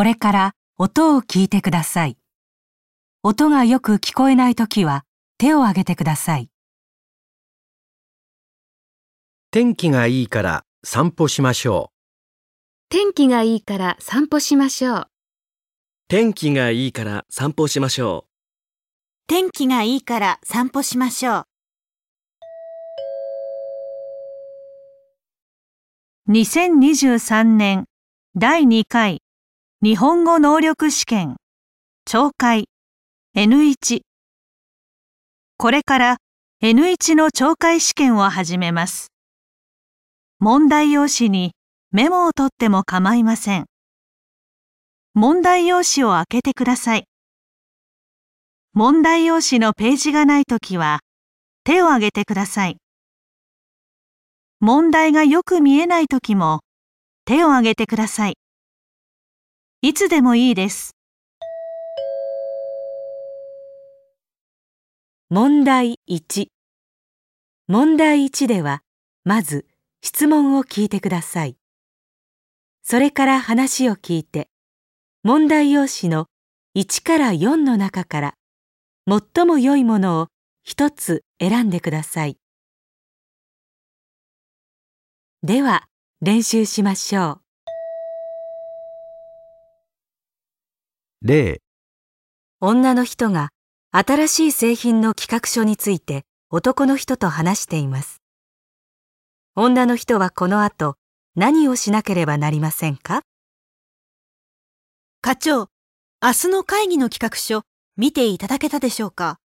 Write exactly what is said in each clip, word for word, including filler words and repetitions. これから音を聞いてください。音がよく聞こえないときは手を挙げてください。天気がいいから散歩しましょう。天気がいいから散歩しましょう。天気がいいから散歩しましょう。天気がいいから散歩しましょう。にせんにじゅうさんねんだいにかい日本語能力試験聴解 エヌワン。 これから エヌワン の聴解試験を始めます。問題用紙にメモを取っても構いません。問題用紙を開けてください。問題用紙のページがないときは手を挙げてください。問題がよく見えないときも手を挙げてください。いつでもいいです。問題いち。問題いちではまず質問を聞いてください。それから話を聞いて、問題用紙のいちからよんの中から最も良いものをひとつ選んでください。では練習しましょう。例、女の人が新しい製品の企画書について男の人と話しています。女の人はこの後何をしなければなりませんか？課長、明日の会議の企画書見ていただけたでしょうか？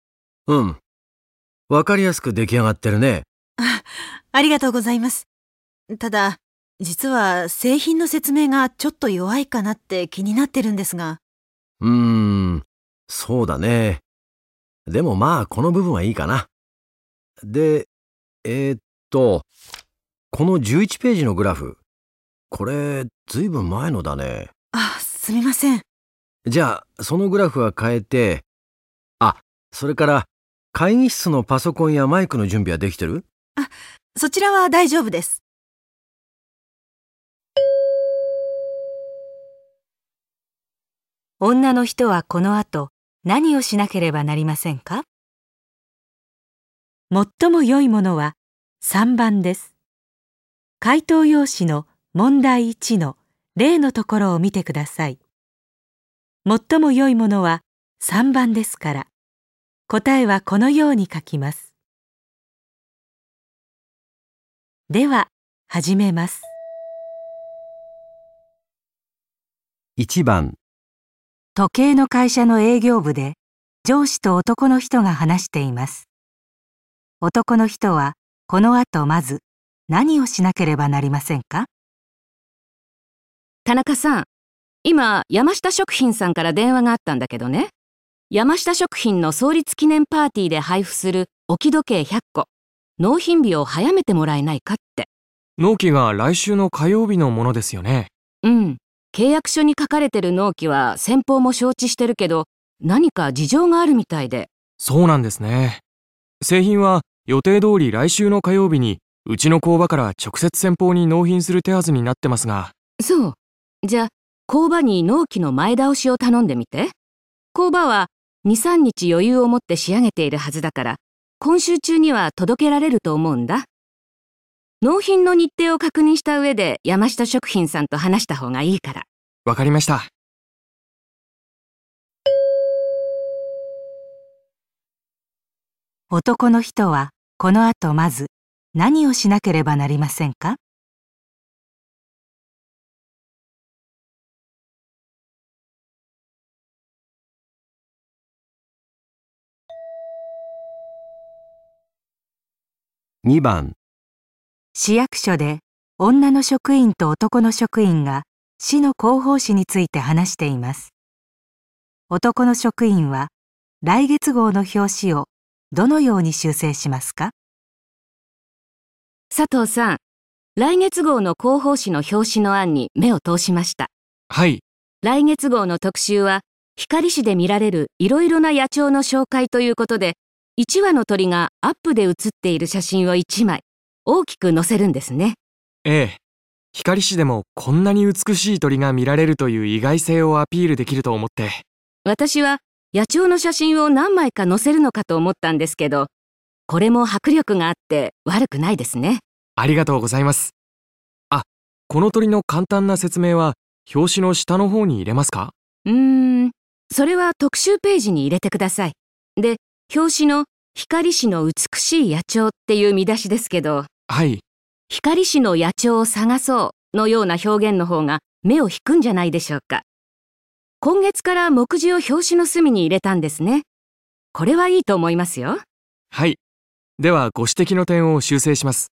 うん、わかりやすく出来上がってるね。あ、ありがとうございます。ただ、実は製品の説明がちょっと弱いかなって気になってるんですが。うーん、そうだね。でもまあこの部分はいいかな。で、えー、っと、このじゅういちページのグラフ、これずいぶん前のだね。あ、すみません。じゃあそのグラフは変えて、あ、それから会議室のパソコンやマイクの準備はできてる？あ、そちらは大丈夫です。女の人はこの後何をしなければなりませんか？最も良いものはさんばんです。回答用紙の問題いちの例のところを見てください。最も良いものはさんばんですから、答えはこのように書きます。では、始めます。いちばん、時計の会社の営業部で、上司と男の人が話しています。男の人は、この後まず何をしなければなりませんか？田中さん、今、山下食品さんから電話があったんだけどね。山下食品の創立記念パーティーで配布する置き時計ひゃっこ、納品日を早めてもらえないかって。納期が来週の火曜日のものですよね。うん。契約書に書かれてる納期は先方も承知してるけど、何か事情があるみたいで。そうなんですね。製品は予定通り来週の火曜日に、うちの工場から直接先方に納品する手はずになってますが。そう。じゃあ、工場に納期の前倒しを頼んでみて。工場はに、みっか余裕を持って仕上げているはずだから、今週中には届けられると思うんだ。納品の日程を確認した上で山下食品さんと話した方がいいから。わかりました。男の人はこの後まず何をしなければなりませんか？にばん、市役所で女の職員と男の職員が市の広報誌について話しています。男の職員は来月号の表紙をどのように修正しますか？佐藤さん、来月号の広報誌の表紙の案に目を通しました。はい。来月号の特集は光市で見られるいろいろな野鳥の紹介ということで、いちわの鳥がアップで写っている写真をいちまい大きく載せるんですね。ええ、光市でもこんなに美しい鳥が見られるという意外性をアピールできると思って。私は野鳥の写真を何枚か載せるのかと思ったんですけど、これも迫力があって悪くないですね。ありがとうございます。あ、この鳥の簡単な説明は表紙の下の方に入れますか？うーん、それは特集ページに入れてください。で、表紙の光市の美しい野鳥っていう見出しですけど、はい。光市の野鳥を探そうのような表現の方が目を引くんじゃないでしょうか。今月から目次を表紙の隅に入れたんですね。これはいいと思いますよ。はい。ではご指摘の点を修正します。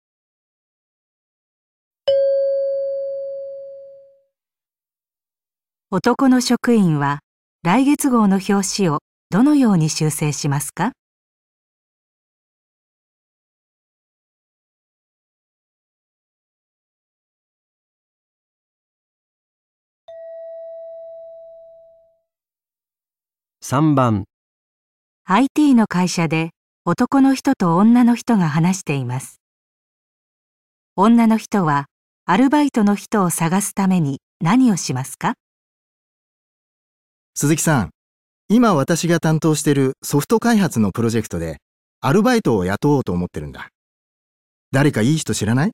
男の職員は来月号の表紙をどのように修正しますか？さんばん、 アイティー の会社で男の人と女の人が話しています。女の人はアルバイトの人を探すために何をしますか？鈴木さん、今私が担当しているソフト開発のプロジェクトでアルバイトを雇おうと思ってるんだ。誰かいい人知らない？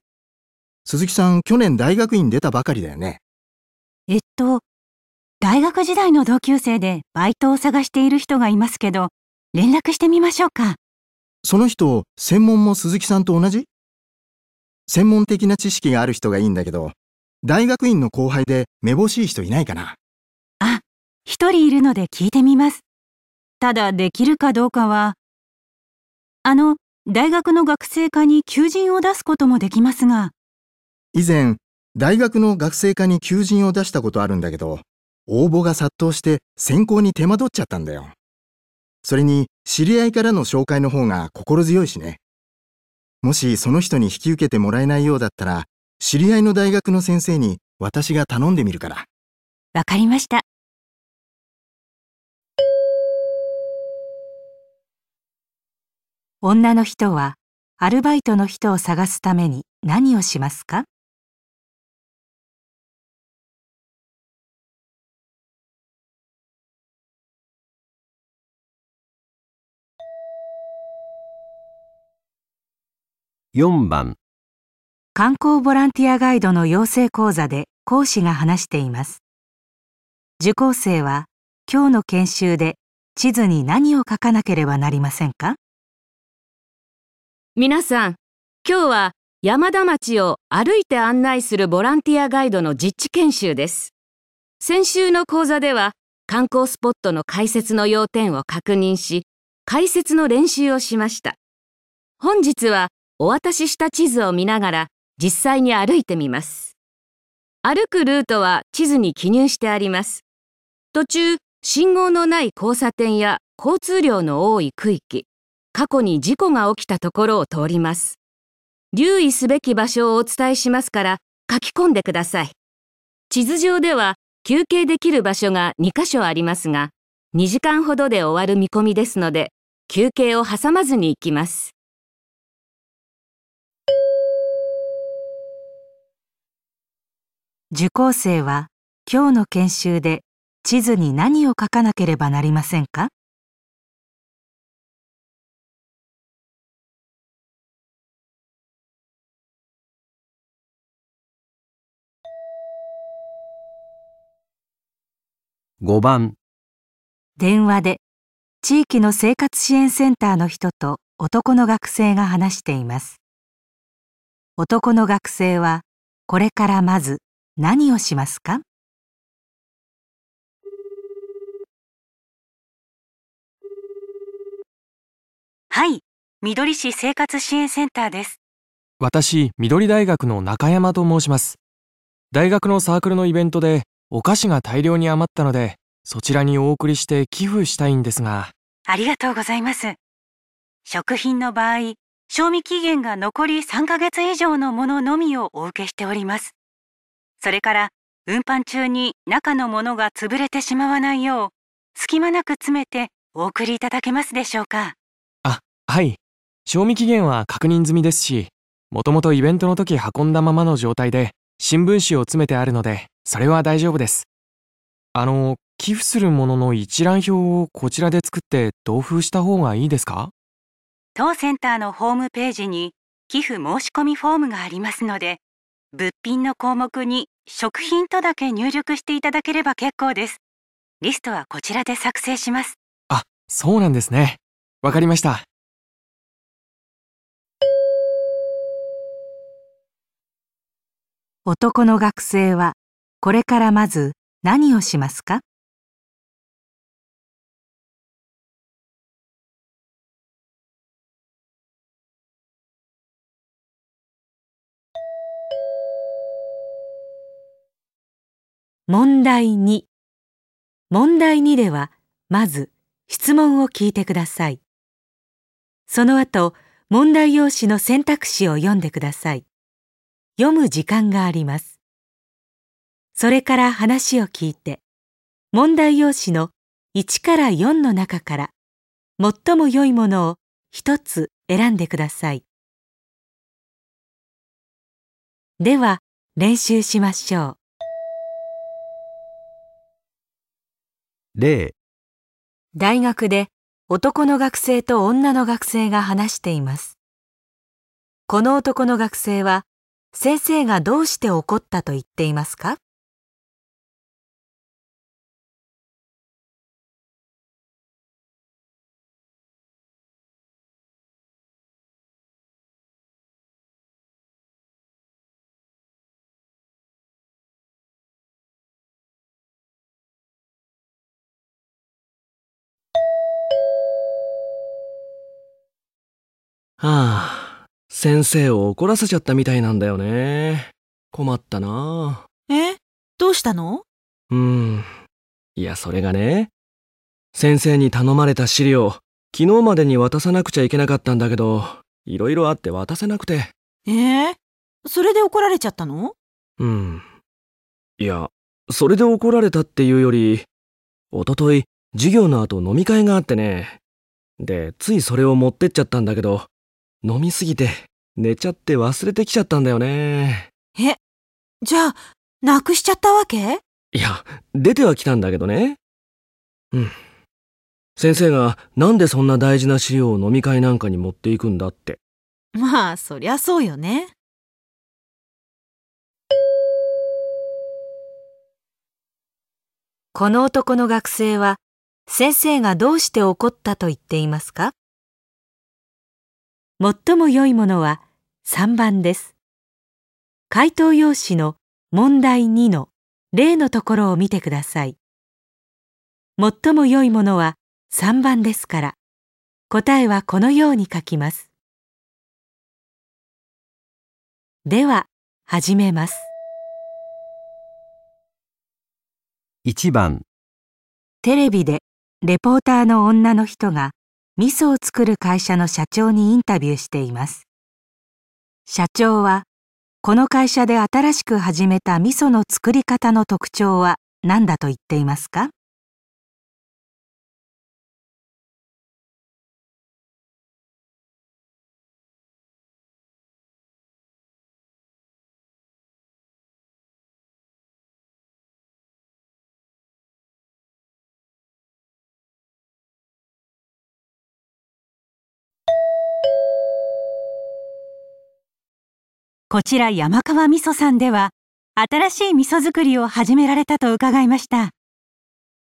鈴木さん、去年大学院出たばかりだよね。えっと大学時代の同級生でバイトを探している人がいますけど、連絡してみましょうか。その人、専門も鈴木さんと同じ？専門的な知識がある人がいいんだけど、大学院の後輩でめぼしい人いないかな？あ、一人いるので聞いてみます。ただできるかどうかは、あの、大学の学生課に求人を出すこともできますが。以前、大学の学生課に求人を出したことあるんだけど、応募が殺到して選考に手間取っちゃったんだよ。それに知り合いからの紹介の方が心強いしね。もしその人に引き受けてもらえないようだったら、知り合いの大学の先生に私が頼んでみるから。わかりました。女の人はアルバイトの人を探すために何をしますか？よんばん、観光ボランティアガイドの養成講座で講師が話しています。受講生は今日の研修で地図に何を書かなければなりませんか？皆さん、今日は山田町を歩いて案内するボランティアガイドの実地研修です。先週の講座では観光スポットの解説の要点を確認し、解説の練習をしました。本日はお渡しした地図を見ながら実際に歩いてみます。歩くルートは地図に記入してあります。途中、信号のない交差点や交通量の多い区域、過去に事故が起きたところを通ります。留意すべき場所をお伝えしますから書き込んでください。地図上では休憩できる場所がにかしょありますが、にじかんほどで終わる見込みですので、休憩を挟まずに行きます。受講生は今日の研修で地図に何を書かなければなりませんか？ごばん、電話で地域の生活支援センターの人と男の学生が話しています。男の学生はこれからまず何をしますか？はい、緑市生活支援センターです。私、緑大学の中山と申します。大学のサークルのイベントでお菓子が大量に余ったので、そちらにお送りして寄付したいんですが。ありがとうございます。食品の場合、賞味期限が残りさんかげつ以上のもののみをお受けしております。それから運搬中に中のものが潰れてしまわないよう隙間なく詰めてお送りいただけますでしょうか？あ、はい。賞味期限は確認済みですし、もともとイベントの時運んだままの状態で新聞紙を詰めてあるので、それは大丈夫です。あの、寄付するものの一覧表をこちらで作って同封した方がいいですか？当センターのホームページに寄付申し込みフォームがありますので、物品の項目に食品とだけ入力していただければ結構です。リストはこちらで作成します。あ、そうなんですね。わかりました。男の学生はこれからまず何をしますか？問題に。問題にではまず質問を聞いてください。その後、問題用紙の選択肢を読んでください。読む時間があります。それから話を聞いて、問題用紙のいちからよんの中から最も良いものをひとつ選んでください。では練習しましょう。例、大学で男の学生と女の学生が話しています。この男の学生は先生がどうして怒ったと言っていますか？はあ、先生を怒らせちゃったみたいなんだよね。困ったなあ。え？どうしたの？うーん。いや、それがね。先生に頼まれた資料、昨日までに渡さなくちゃいけなかったんだけど、いろいろあって渡せなくて。えー、それで怒られちゃったの？うん。いや、それで怒られたっていうより、おととい、授業の後飲み会があってね。で、ついそれを持ってっちゃったんだけど、飲みすぎて寝ちゃって忘れてきちゃったんだよね。え、じゃあなくしちゃったわけ？いや、出てはきたんだけどね。うん。先生がなんでそんな大事な資料を飲み会なんかに持っていくんだって。まあ、そりゃそうよね。この男の学生は先生がどうして怒ったと言っていますか？最も良いものはさんばんです。回答用紙の問題にの例のところを見てください。最も良いものはさんばんですから、答えはこのように書きます。では、始めます。いちばん。テレビでレポーターの女の人が、味噌を作る会社の社長にインタビューしています。社長は、この会社で新しく始めた味噌の作り方の特徴は何だと言っていますか？こちら山川味噌さんでは、新しい味噌作りを始められたと伺いました。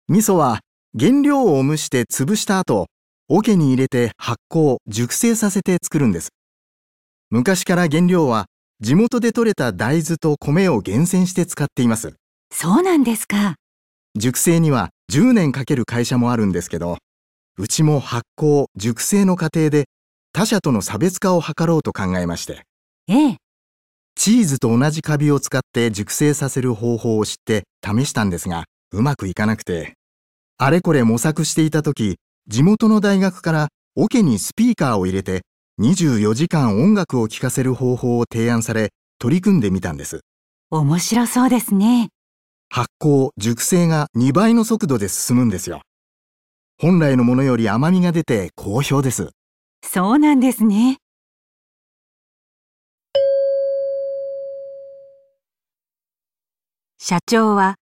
味噌は原料を蒸して潰した後、桶に入れて発酵、熟成させて作るんです。昔から原料は地元で採れた大豆と米を厳選して使っています。そうなんですか。熟成にはじゅうねんかける会社もあるんですけど、うちも発酵、熟成の過程で他社との差別化を図ろうと考えまして。ええ。チーズと同じカビを使って熟成させる方法を知って試したんですが、うまくいかなくて。あれこれ模索していたとき、地元の大学から桶にスピーカーを入れてにじゅうよじかん音楽を聴かせる方法を提案され、取り組んでみたんです。面白そうですね。発酵、熟成がにばいの速度で進むんですよ。本来のものより甘みが出て好評です。そうなんですね。社長は、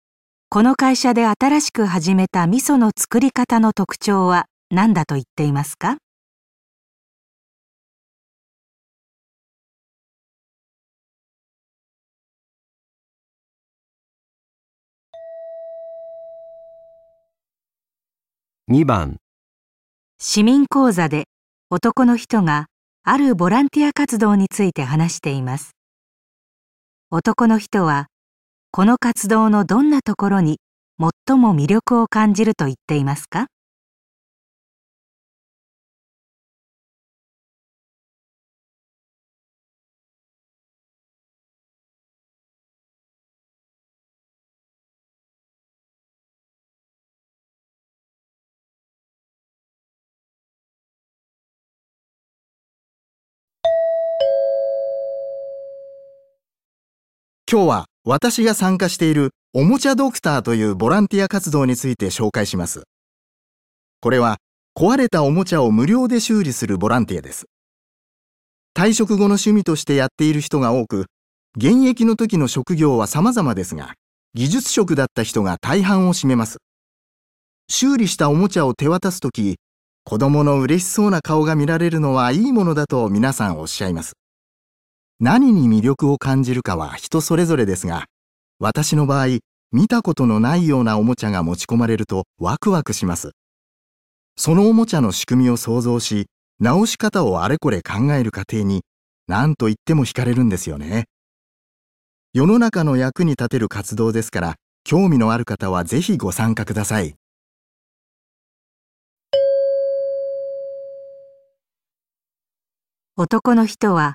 この会社で新しく始めた味噌の作り方の特徴は何だと言っていますか？にばん、市民講座で男の人があるボランティア活動について話しています。男の人はこの活動のどんなところに最も魅力を感じると言っていますか？今日は私が参加しているおもちゃドクターというボランティア活動について紹介します。これは壊れたおもちゃを無料で修理するボランティアです。退職後の趣味としてやっている人が多く、現役の時の職業は様々ですが、技術職だった人が大半を占めます。修理したおもちゃを手渡すとき、子供の嬉しそうな顔が見られるのはいいものだと皆さんおっしゃいます。何に魅力を感じるかは人それぞれですが、私の場合、見たことのないようなおもちゃが持ち込まれるとワクワクします。そのおもちゃの仕組みを想像し、直し方をあれこれ考える過程に、何と言っても惹かれるんですよね。世の中の役に立てる活動ですから、興味のある方はぜひご参加ください。男の人は、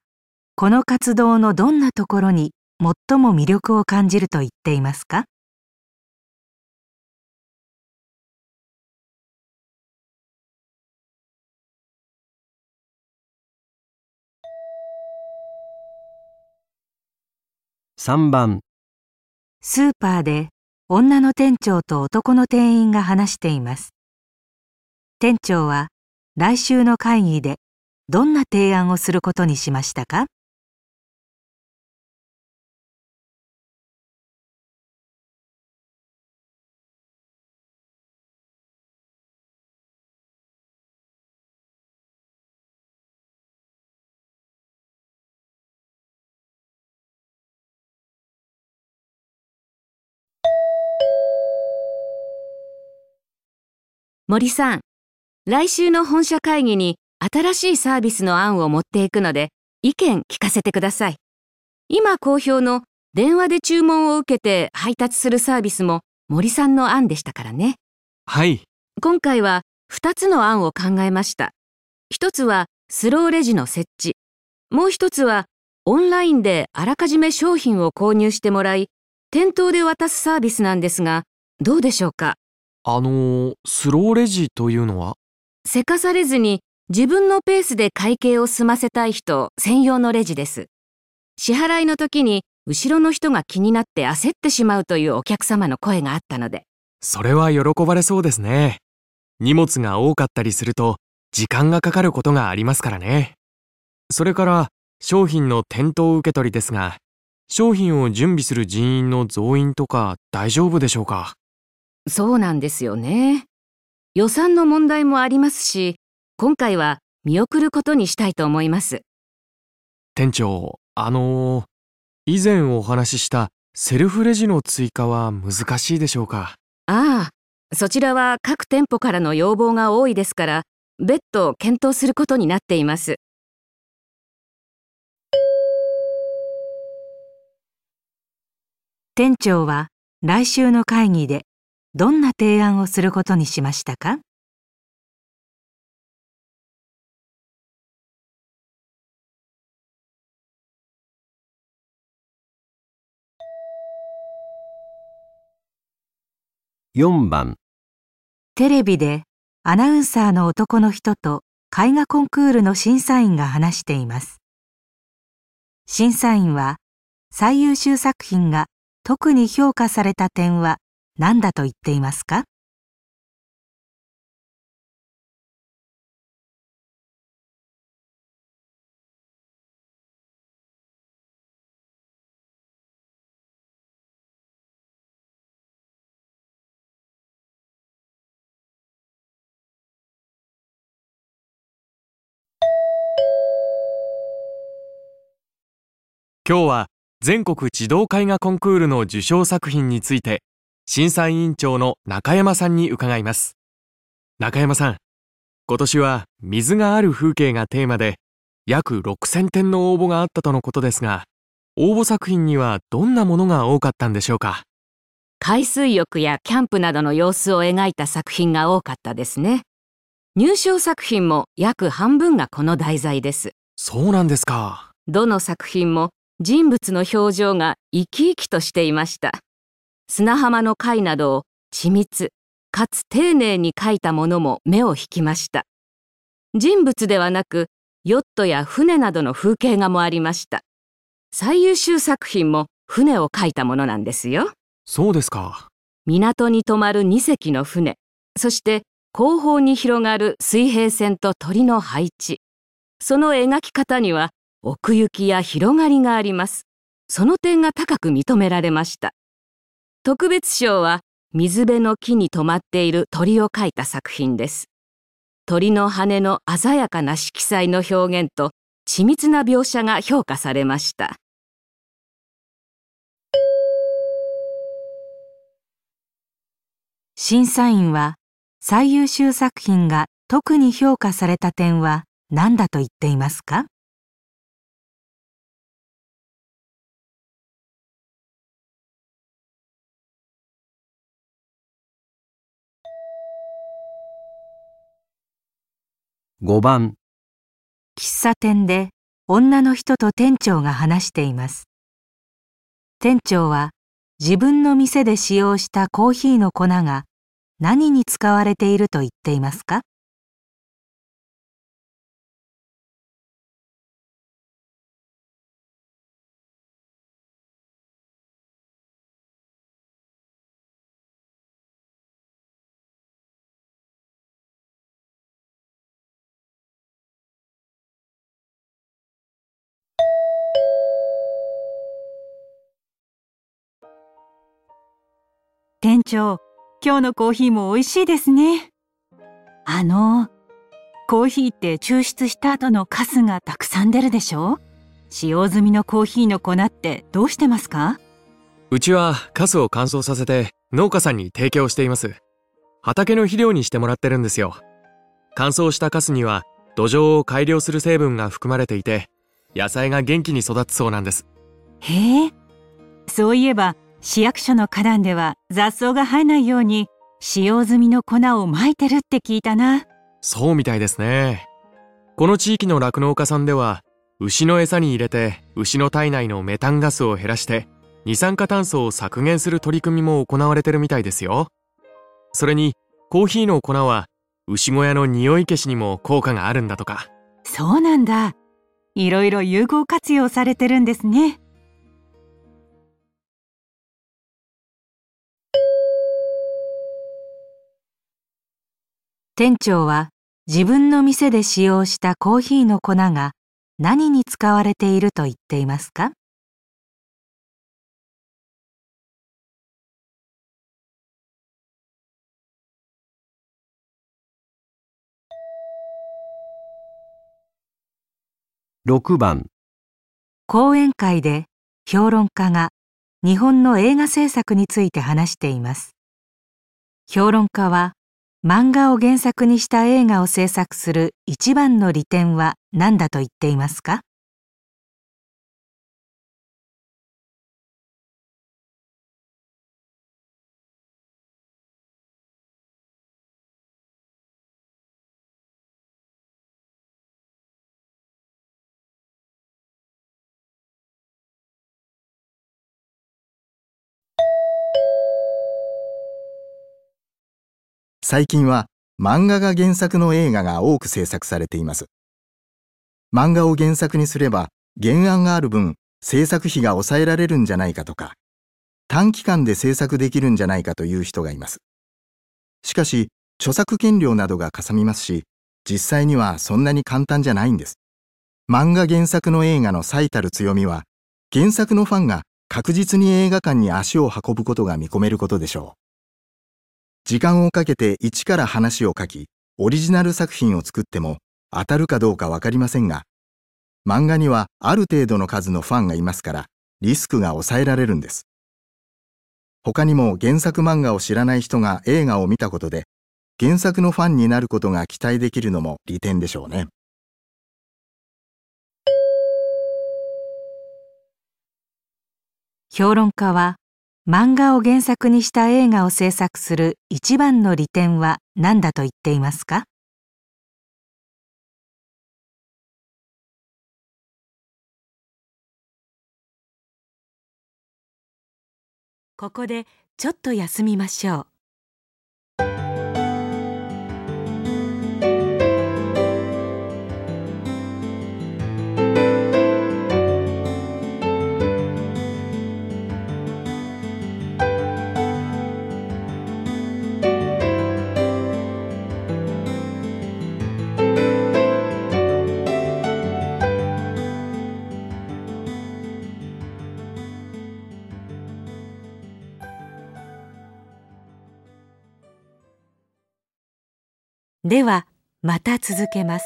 この活動のどんなところに最も魅力を感じると言っていますか？さんばん、スーパーで女の店長と男の店員が話しています。店長は来週の会議でどんな提案をすることにしましたか？森さん、来週の本社会議に新しいサービスの案を持っていくので、意見聞かせてください。今好評の電話で注文を受けて配達するサービスも森さんの案でしたからね。はい。今回はふたつの案を考えました。ひとつはスローレジの設置。もうひとつはオンラインであらかじめ商品を購入してもらい、店頭で渡すサービスなんですが、どうでしょうか？あのー、スローレジというのは？せかされずに自分のペースで会計を済ませたい人専用のレジです。支払いの時に後ろの人が気になって焦ってしまうというお客様の声があったので。それは喜ばれそうですね。荷物が多かったりすると時間がかかることがありますからね。それから商品の店頭受け取りですが、商品を準備する人員の増員とか大丈夫でしょうか？そうなんですよね。予算の問題もありますし、今回は見送ることにしたいと思います。店長、あのー、以前お話ししたセルフレジの追加は難しいでしょうか？ああ、そちらは各店舗からの要望が多いですから、別途検討することになっています。店長は来週の会議で、どんな提案をすることにしましたか？よんばん、テレビでアナウンサーの男の人と絵画コンクールの審査員が話しています。審査員は、最優秀作品が特に評価された点は何だと言っていますか？今日は全国児童絵画コンクールの受賞作品について審査委員長の中山さんに伺います。中山さん、今年は水がある風景がテーマで約ろくせんてんの応募があったとのことですが、応募作品にはどんなものが多かったんでしょうか？海水浴やキャンプなどの様子を描いた作品が多かったですね。入賞作品も約半分がこの題材です。そうなんですか。どの作品も人物の表情が生き生きとしていました。砂浜の貝などを緻密かつ丁寧に描いたものも目を引きました。人物ではなくヨットや船などの風景画もありました。最優秀作品も船を描いたものなんですよ。そうですか。港に泊まるにせきの船、そして後方に広がる水平線と鳥の配置。その描き方には奥行きや広がりがあります。その点が高く認められました。特別賞は水辺の木に止まっている鳥を描いた作品です。鳥の羽の鮮やかな色彩の表現と緻密な描写が評価されました。審査員は最優秀作品が特に評価された点は何だと言っていますか？ごばん、喫茶店で女の人と店長が話しています。店長は自分の店で使用したコーヒーの粉が何に使われていると言っていますか？店長、今日のコーヒーも美味しいですね。あの、コーヒーって抽出した後のカスがたくさん出るでしょ？使用済みのコーヒーの粉ってどうしてますか？うちはカスを乾燥させて農家さんに提供しています。畑の肥料にしてもらってるんですよ。乾燥したカスには土壌を改良する成分が含まれていて、野菜が元気に育つそうなんです。へえ、そういえば市役所の花壇では雑草が生えないように使用済みの粉を撒いてるって聞いたな。そうみたいですね。この地域の酪農家さんでは牛の餌に入れて牛の体内のメタンガスを減らして二酸化炭素を削減する取り組みも行われてるみたいですよ。それにコーヒーの粉は牛小屋の匂い消しにも効果があるんだとか。そうなんだ。いろいろ有効活用されてるんですね。店長は自分の店で使用したコーヒーの粉が何に使われていると言っていますか？ろくばん、講演会で評論家が日本の映画制作について話しています。評論家は漫画を原作にした映画を制作する一番の利点は何だと言っていますか？最近は漫画が原作の映画が多く制作されています。漫画を原作にすれば原案がある分制作費が抑えられるんじゃないかとか、短期間で制作できるんじゃないかという人がいます。しかし著作権料などがかさみますし、実際にはそんなに簡単じゃないんです。漫画原作の映画の最たる強みは、原作のファンが確実に映画館に足を運ぶことが見込めることでしょう。時間をかけて一から話を書き、オリジナル作品を作っても当たるかどうかわかりませんが、漫画にはある程度の数のファンがいますから、リスクが抑えられるんです。他にも原作漫画を知らない人が映画を見たことで、原作のファンになることが期待できるのも利点でしょうね。評論家は、漫画を原作にした映画を制作する一番の利点は何だと言っていますか？ここでちょっと休みましょう。では、また続けます。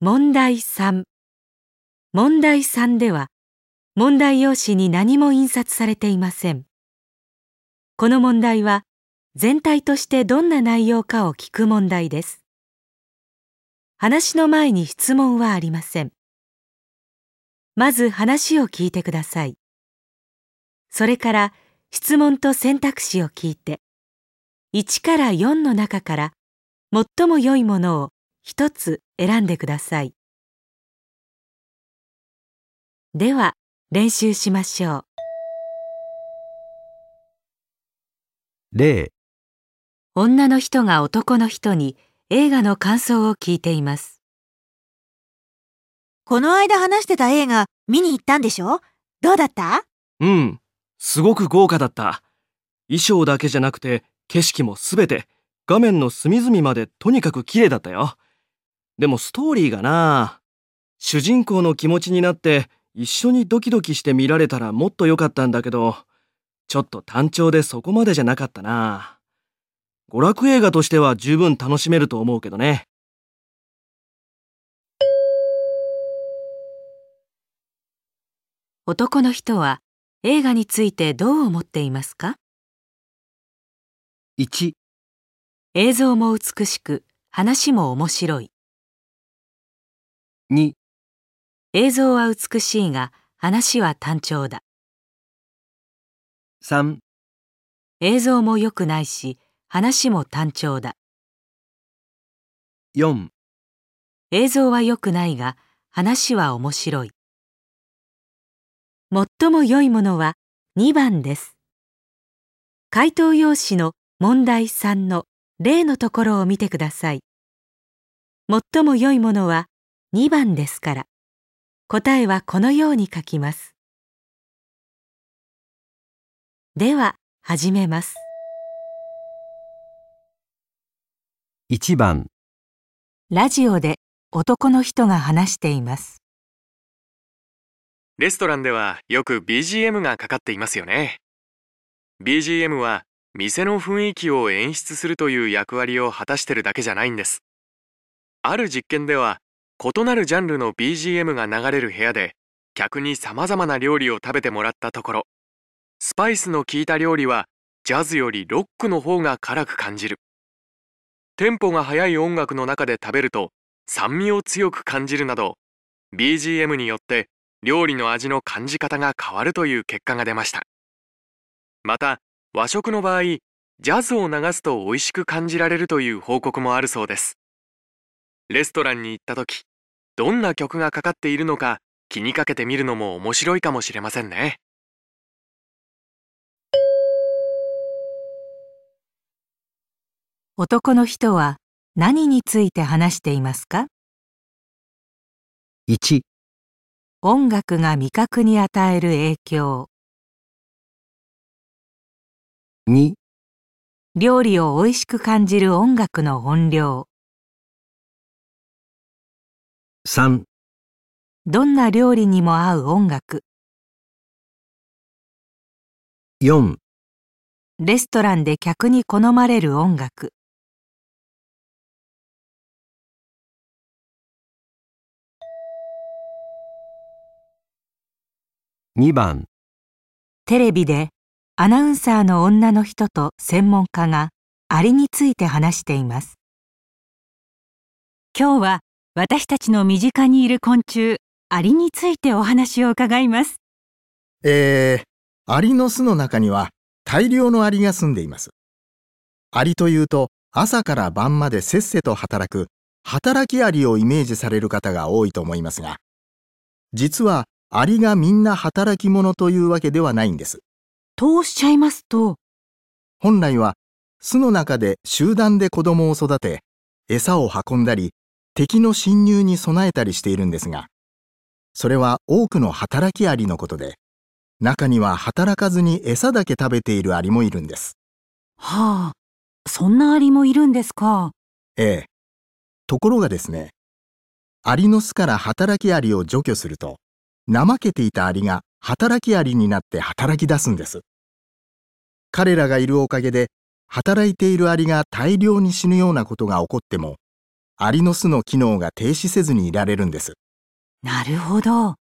問題さん。問題さんでは、問題用紙に何も印刷されていません。この問題は、全体としてどんな内容かを聞く問題です。話の前に質問はありません。まず話を聞いてください。それから、質問と選択肢を聞いて、いちからよんの中から最も良いものをひとつ選んでください。では練習しましょう。例、女の人が男の人に映画の感想を聞いています。この間話してた映画見に行ったんでしょ？どうだった？うん、すごく豪華だった。衣装だけじゃなくて、景色もすべて、画面の隅々までとにかく綺麗だったよ。でもストーリーがな、主人公の気持ちになって一緒にドキドキして見られたらもっと良かったんだけど、ちょっと単調でそこまでじゃなかったな。娯楽映画としては十分楽しめると思うけどね。男の人は映画についてどう思っていますか？いち、映像も美しく、話も面白い。に、映像は美しいが、話は単調だ。さん、映像も良くないし、話も単調だ。よん、映像は良くないが、話は面白い。最も良いものはにばんです。回答用紙の問題さんの例のところを見てください。最も良いものはにばんですから、答えはこのように書きます。では、始めます。いちばん、ラジオで男の人が話しています。レストランではよく ビージーエム がかかっていますよね。ビージーエム は店の雰囲気を演出するという役割を果たしてるだけじゃないんです。ある実験では、異なるジャンルの ビージーエム が流れる部屋で、客に様々な料理を食べてもらったところ、スパイスの効いた料理は、ジャズよりロックの方が辛く感じる。テンポが速い音楽の中で食べると、酸味を強く感じるなど、ビージーエム によって料理の味の感じ方が変わるという結果が出ました。また、和食の場合、ジャズを流すと美味しく感じられるという報告もあるそうです。レストランに行った時、どんな曲がかかっているのか気にかけてみるのも面白いかもしれませんね。男の人は何について話していますか？いち、音楽が味覚に与える影響。に、料理を美味しく感じる音楽の音量。さん、どんな料理にも合う音楽。よん、レストランで客に好まれる音楽。にばん、テレビでアナウンサーの女の人と専門家がアリについて話しています。今日は私たちの身近にいる昆虫、アリについてお話を伺います。えー、アリの巣の中には大量のアリが住んでいます。アリというと朝から晩までせっせと働く働きアリをイメージされる方が多いと思いますが、実はアリがみんな働き者というわけではないんです。とおっしゃいますと、本来は巣の中で集団で子供を育て、餌を運んだり、敵の侵入に備えたりしているんですが、それは多くの働きアリのことで、中には働かずに餌だけ食べているアリもいるんです。はあ、そんなアリもいるんですか。ええ。ところがですね、アリの巣から働きアリを除去すると、怠けていたアリが働きアリになって働き出すんです。彼らがいるおかげで、働いているアリが大量に死ぬようなことが起こっても、アリの巣の機能が停止せずにいられるんです。なるほど。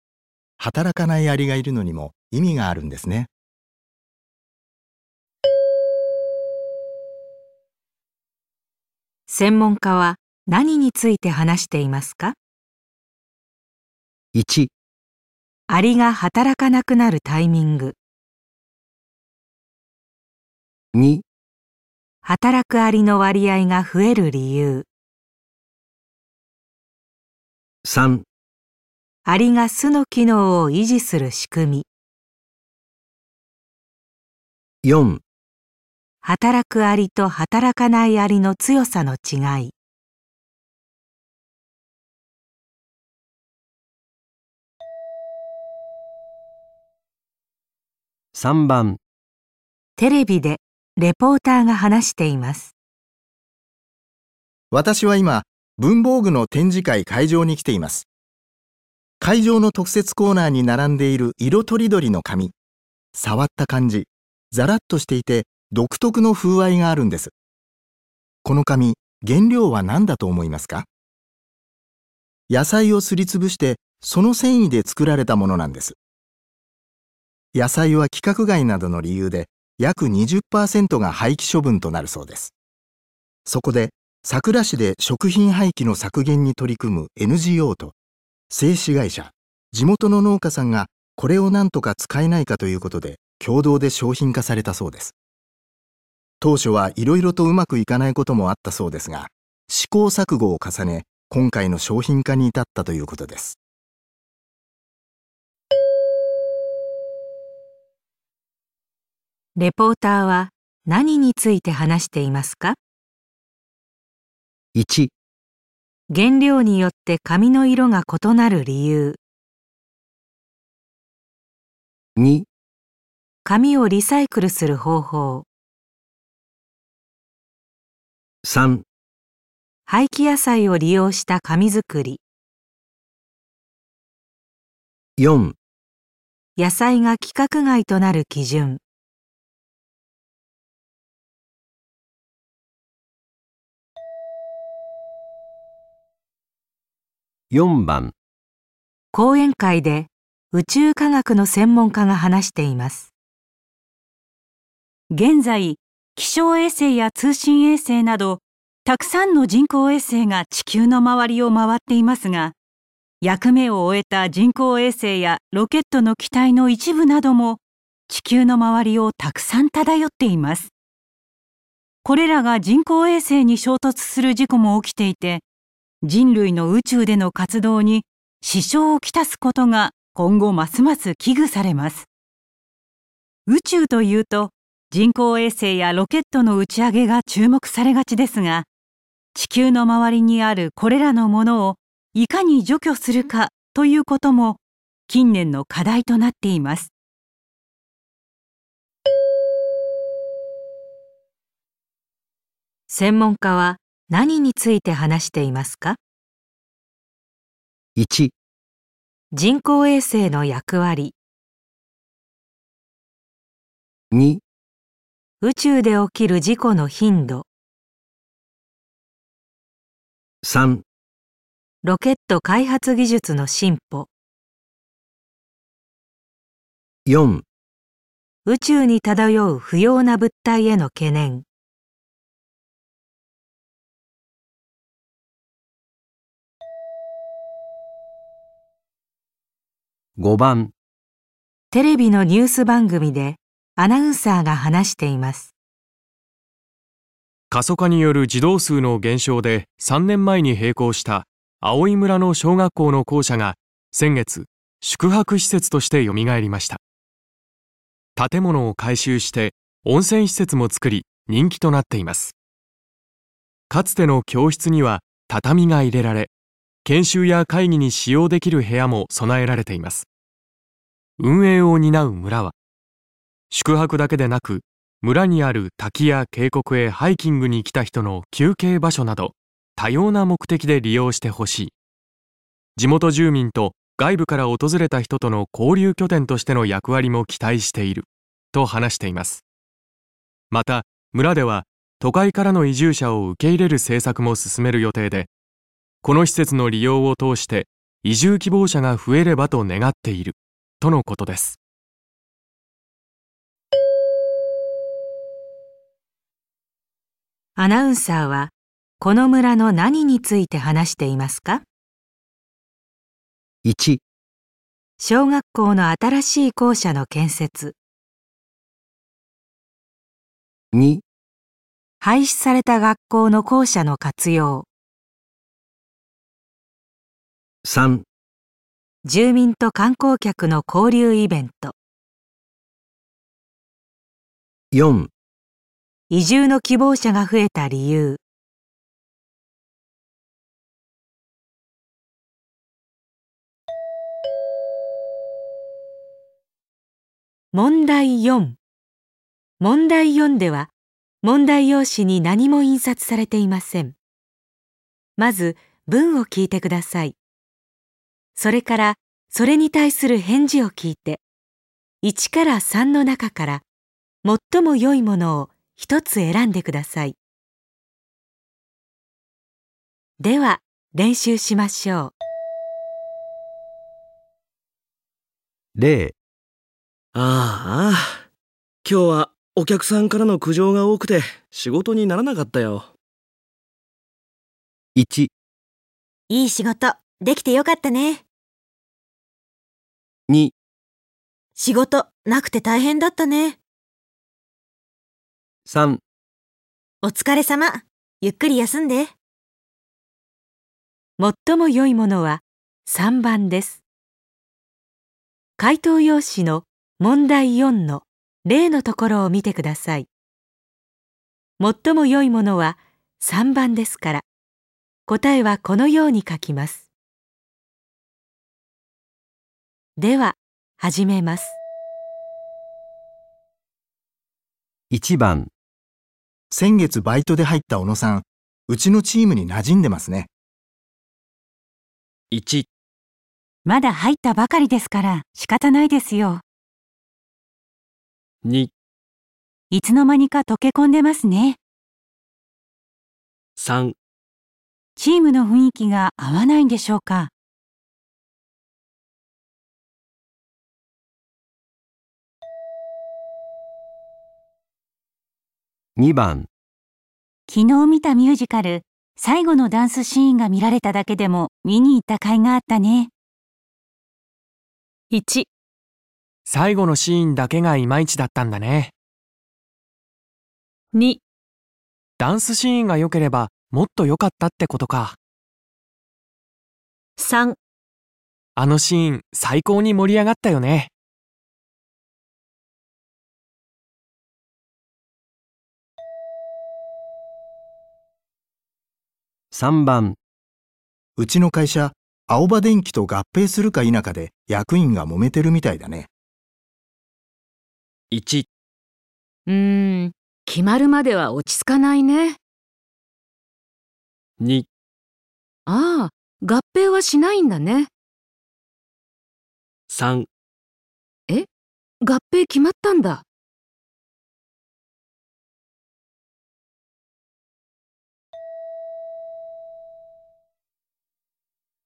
働かないアリがいるのにも意味があるんですね。専門家は何について話していますか？いち、アリが働かなくなるタイミング。に、働くアリの割合が増える理由。さん、アリが巣の機能を維持する仕組み。よん、働くアリと働かないアリの強さの違い。さんばん、テレビでレポーターが話しています。私は今、文房具の展示会会場に来ています。会場の特設コーナーに並んでいる色とりどりの紙。触った感じ、ザラッとしていて独特の風合いがあるんです。この紙、原料は何だと思いますか？野菜をすりつぶして、その繊維で作られたものなんです。野菜は規格外などの理由で、約 にじゅっパーセント が廃棄処分となるそうです。そこで、佐倉市で食品廃棄の削減に取り組む エヌジーオー と、製紙会社、地元の農家さんがこれをなんとか使えないかということで、共同で商品化されたそうです。当初はいろいろとうまくいかないこともあったそうですが、試行錯誤を重ね、今回の商品化に至ったということです。レポーターは何について話していますか？いち、原料によって紙の色が異なる理由。に、紙をリサイクルする方法。さん、廃棄野菜を利用した紙作り。よん、野菜が規格外となる基準。よんばん、講演会で宇宙科学の専門家が話しています。現在、気象衛星や通信衛星など、たくさんの人工衛星が地球の周りを回っていますが、役目を終えた人工衛星やロケットの機体の一部なども、地球の周りをたくさん漂っています。これらが人工衛星に衝突する事故も起きていて、人類の宇宙での活動に支障をきたすことが今後ますます危惧されます。宇宙というと人工衛星やロケットの打ち上げが注目されがちですが、地球の周りにあるこれらのものをいかに除去するかということも近年の課題となっています。専門家は何について話していますか？いち、人工衛星の役割。に、宇宙で起きる事故の頻度。さん、ロケット開発技術の進歩。よん. 宇宙に漂う不要な物体への懸念。ごばん。テレビのニュース番組でアナウンサーが話しています。過疎化による児童数の減少でさんねんまえに閉校した葵村の小学校の校舎が先月宿泊施設としてよみがえりました。建物を改修して温泉施設も作り人気となっています。かつての教室には畳が入れられ、研修や会議に使用できる部屋も備えられています。運営を担う村は、宿泊だけでなく村にある滝や渓谷へハイキングに来た人の休憩場所など多様な目的で利用してほしい。地元住民と外部から訪れた人との交流拠点としての役割も期待していると話しています。また村では都会からの移住者を受け入れる政策も進める予定で、この施設の利用を通して移住希望者が増えればと願っているとのことです。アナウンサーはこの村の何について話していますか？いち. 小学校の新しい校舎の建設。 に. 廃止された学校の校舎の活用。 さん. 住民と観光客の交流イベント。 よん. 移住の希望者が増えた理由。問題よん。問題よんでは、問題用紙に何も印刷されていません。まず、文を聞いてください。それから、それに対する返事を聞いて、いちからさんの中から、最も良いものをひとつ選んでください。では、練習しましょう。例。ああ、今日はお客さんからの苦情が多くて仕事にならなかったよ。いち、いい仕事できてよかったね。に、仕事なくて大変だったね。さん、お疲れ様、ゆっくり休んで。最も良いものはさんばんです。回答用紙の問題よんの例のところを見てください。最も良いものはさんばんですから、答えはこのように書きます。では、始めます。いちばん。先月バイトで入った小野さん、うちのチームに馴染んでますね。いち。まだ入ったばかりですから仕方ないですよ。に. いつの間にか溶け込んでますね。さん. チームの雰囲気が合わないんでしょうか。にばん。昨日見たミュージカル、最後のダンスシーンが見られただけでも見に行った甲斐があったね。いち.最後のシーンだけがいまいちだったんだね。に. ダンスシーンが良ければもっと良かったってことか。さん. あのシーン最高に盛り上がったよね。さんばん。うちの会社、青葉電機と合併するか否かで役員が揉めてるみたいだね。いち. うーん、決まるまでは落ち着かないね。に. ああ、合併はしないんだね。さん. え、合併決まったんだ。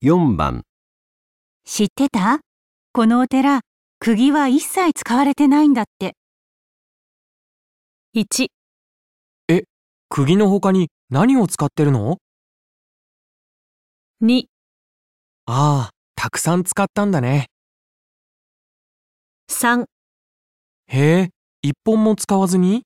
よんばん。知ってた？このお寺、釘は一切使われてないんだって。いち、え、釘の他に何を使ってるの？に、ああ、たくさん使ったんだね。さん、へえ、一本も使わずに？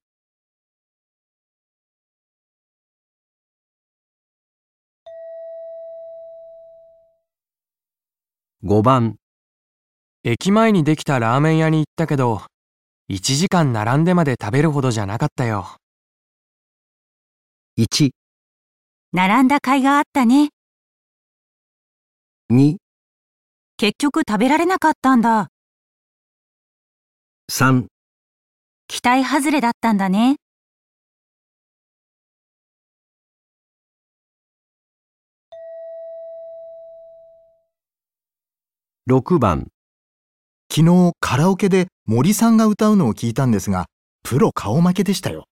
ごばん、駅前にできたラーメン屋に行ったけど、いちじかん並んでまで食べるほどじゃなかったよ。いち、並んだ甲斐があったね。に、結局食べられなかったんだ。さん、期待外れだったんだね。ろくばん、昨日カラオケで森さんが歌うのを聞いたんですが、プロ顔負けでしたよ。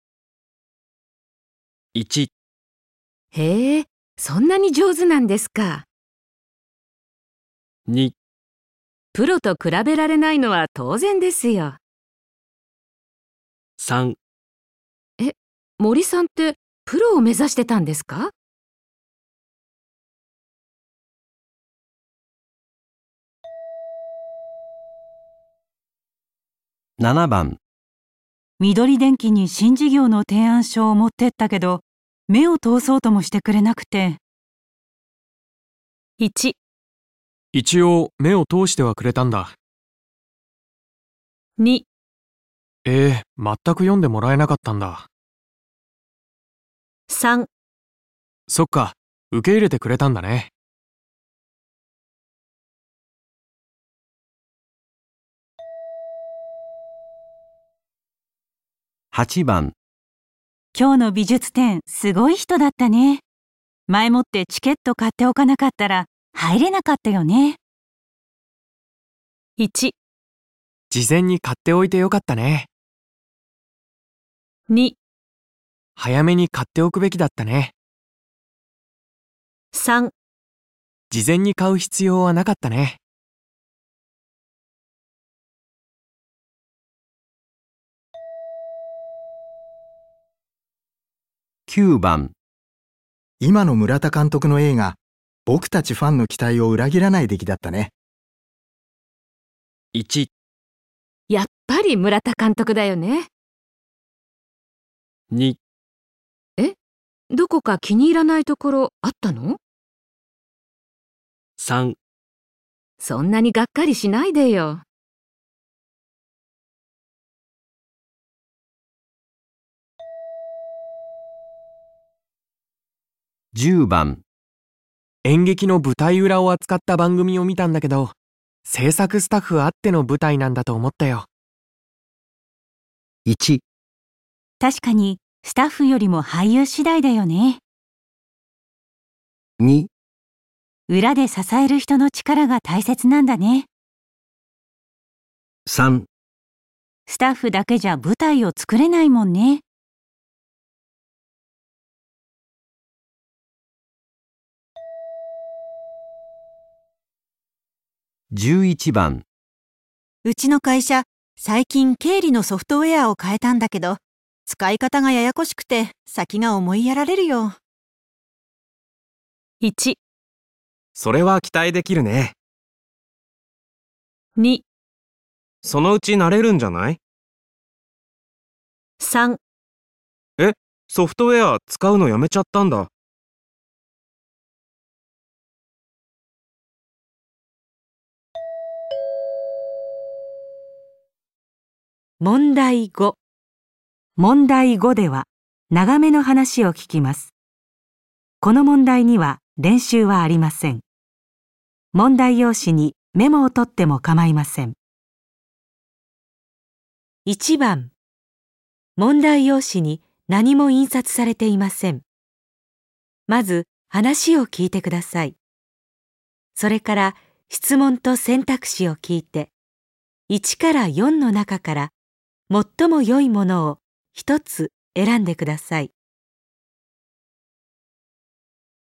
いち、へえ、そんなに上手なんですか。に、プロと比べられないのは当然ですよ。さん、え、森さんってプロを目指してたんですか？ななばん、緑電機に新事業の提案書を持ってったけど、目を通そうともしてくれなくて。いち、一応目を通してはくれたんだ。に、えー、全く読んでもらえなかったんだ。さん、そっか、受け入れてくれたんだね。はちばん、今日の美術展すごい人だったね。前もってチケット買っておかなかったら入れなかったよね。いち、事前に買っておいてよかったね。に、早めに買っておくべきだったね。さん、事前に買う必要はなかったね。きゅうばん、今の村田監督の映画、僕たちファンの期待を裏切らない出来だったね。いち、やっぱり村田監督だよね。に、え、どこか気に入らないところあったの？さん、そんなにがっかりしないでよ。じゅうばん、演劇の舞台裏を扱った番組を見たんだけど、制作スタッフあっての舞台なんだと思ったよ。いち、確かにスタッフよりも俳優次第だよね。に、裏で支える人の力が大切なんだね。さん、スタッフだけじゃ舞台を作れないもんね。じゅういちばん、うちの会社、最近経理のソフトウェアを変えたんだけど、使い方がややこしくて先が思いやられるよ。いち、それは期待できるね。に、そのうち慣れるんじゃない？さん、え、ソフトウェア使うのやめちゃったんだ。問題ご。問題ごでは、長めの話を聞きます。この問題には練習はありません。問題用紙にメモを取っても構いません。いちばん、問題用紙に何も印刷されていません。まず話を聞いてください。それから質問と選択肢を聞いて、いちからよんの中から、最も良いものを一つ選んでください。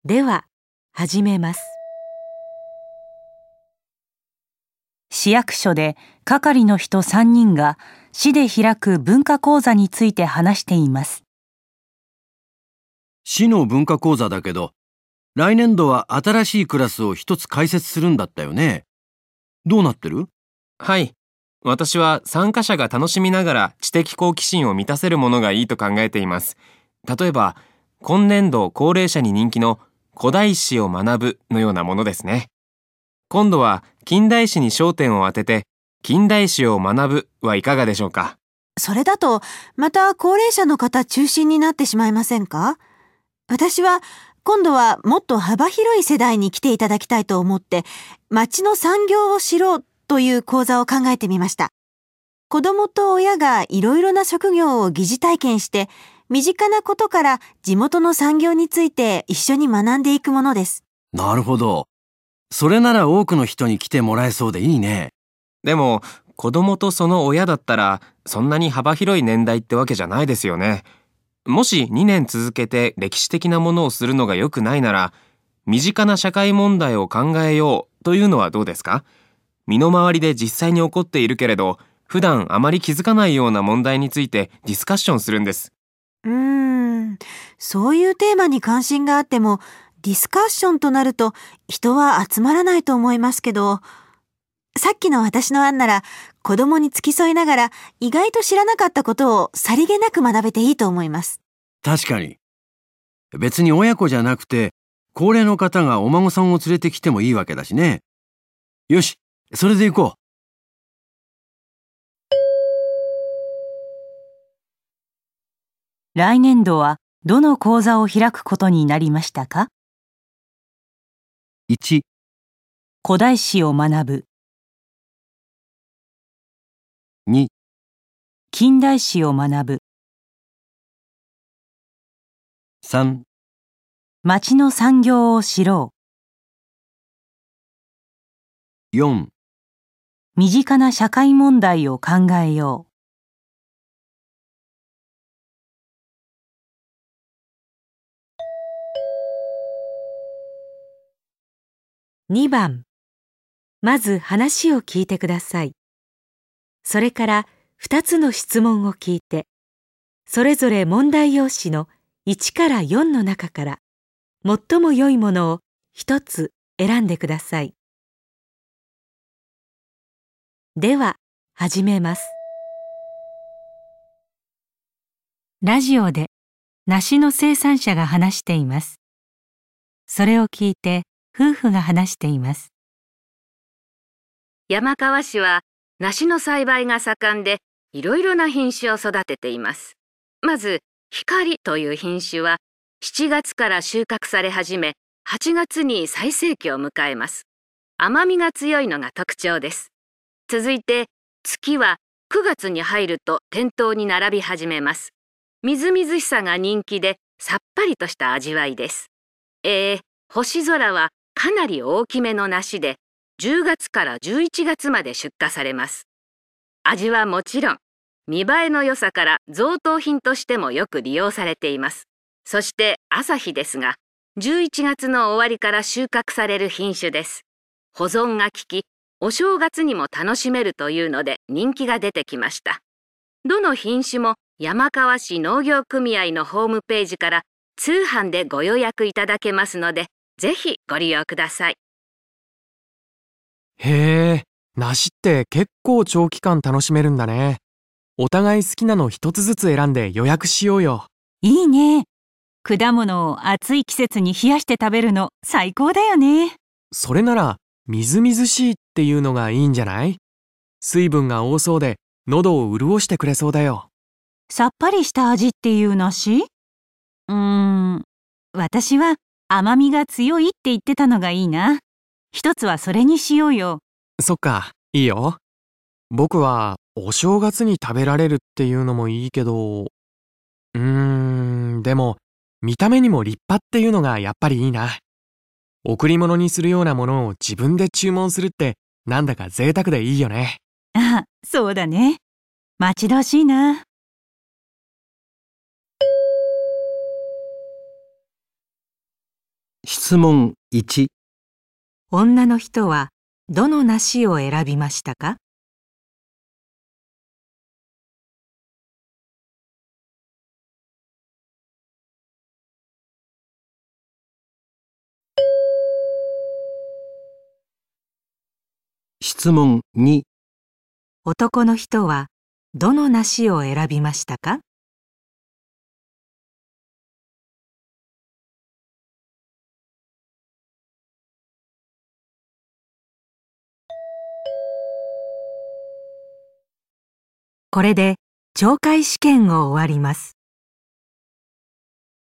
では、始めます。市役所で係の人さんにんが市で開く文化講座について話しています。市の文化講座だけど、来年度は新しいクラスを一つ開設するんだったよね。どうなってる？はい。私は参加者が楽しみながら知的好奇心を満たせるものがいいと考えています。例えば、今年度高齢者に人気の古代史を学ぶのようなものですね。今度は近代史に焦点を当てて、近代史を学ぶはいかがでしょうか。それだと、また高齢者の方中心になってしまいませんか？私は、今度はもっと幅広い世代に来ていただきたいと思って、町の産業を知ろうという講座を考えてみました。子供と親がいろいろな職業を疑似体験して、身近なことから地元の産業について一緒に学んでいくものです。なるほど。それなら多くの人に来てもらえそうでいいね。でも、子供とその親だったら、そんなに幅広い年代ってわけじゃないですよね。もしにねん続けて歴史的なものをするのが良くないなら、身近な社会問題を考えようというのはどうですか？身の回りで実際に起こっているけれど、普段あまり気づかないような問題についてディスカッションするんです。うーん、そういうテーマに関心があっても、ディスカッションとなると人は集まらないと思いますけど、さっきの私の案なら子供に付き添いながら意外と知らなかったことをさりげなく学べていいと思います。確かに。別に親子じゃなくて高齢の方がお孫さんを連れてきてもいいわけだしね。よし、それで行こう。来年度はどの講座を開くことになりましたか？いち、古代史を学ぶ。に、近代史を学ぶ。さん、町の産業を知ろう。よん、身近な社会問題を考えよう。にばん、まず話を聞いてください。それからふたつの質問を聞いて、それぞれ問題用紙のいちからよんの中から、最も良いものをひとつ選んでください。では、始めます。ラジオで梨の生産者が話しています。それを聞いて、夫婦が話しています。山川市は梨の栽培が盛んで、いろいろな品種を育てています。まず、光という品種はしちがつから収穫され始め、はちがつに最盛期を迎えます。甘みが強いのが特徴です。続いて、月はくがつに入ると店頭に並び始めます。みずみずしさが人気で、さっぱりとした味わいです。えー、星空はかなり大きめの梨で、じゅうがつからじゅういちがつまで出荷されます。味はもちろん、見栄えの良さから贈答品としてもよく利用されています。そして朝日ですが、じゅういちがつの終わりから収穫される品種です。保存が利き、お正月にも楽しめるというので人気が出てきました。どの品種も山川市農業組合のホームページから通販でご予約いただけますので、ぜひご利用ください。へえ、梨って結構長期間楽しめるんだね。お互い好きなの一つずつ選んで予約しようよ。いいね。果物を暑い季節に冷やして食べるの最高だよね。それならみずみずしいっていうのがいいんじゃない？水分が多そうで喉を潤してくれそうだよ。さっぱりした味っていう梨？うーん、私は甘みが強いって言ってたのがいいな。一つはそれにしようよ。そっか、いいよ。僕はお正月に食べられるっていうのもいいけど、うーん、でも見た目にも立派っていうのがやっぱりいいな。贈り物にするようなものを自分で注文するってなんだか贅沢でいいよね。あ、そうだね。待ち遠しいな。質問いち。女の人はどの梨を選びましたか？質問に。男の人はどの梨を選びましたか？これで懲戒試験を終わります。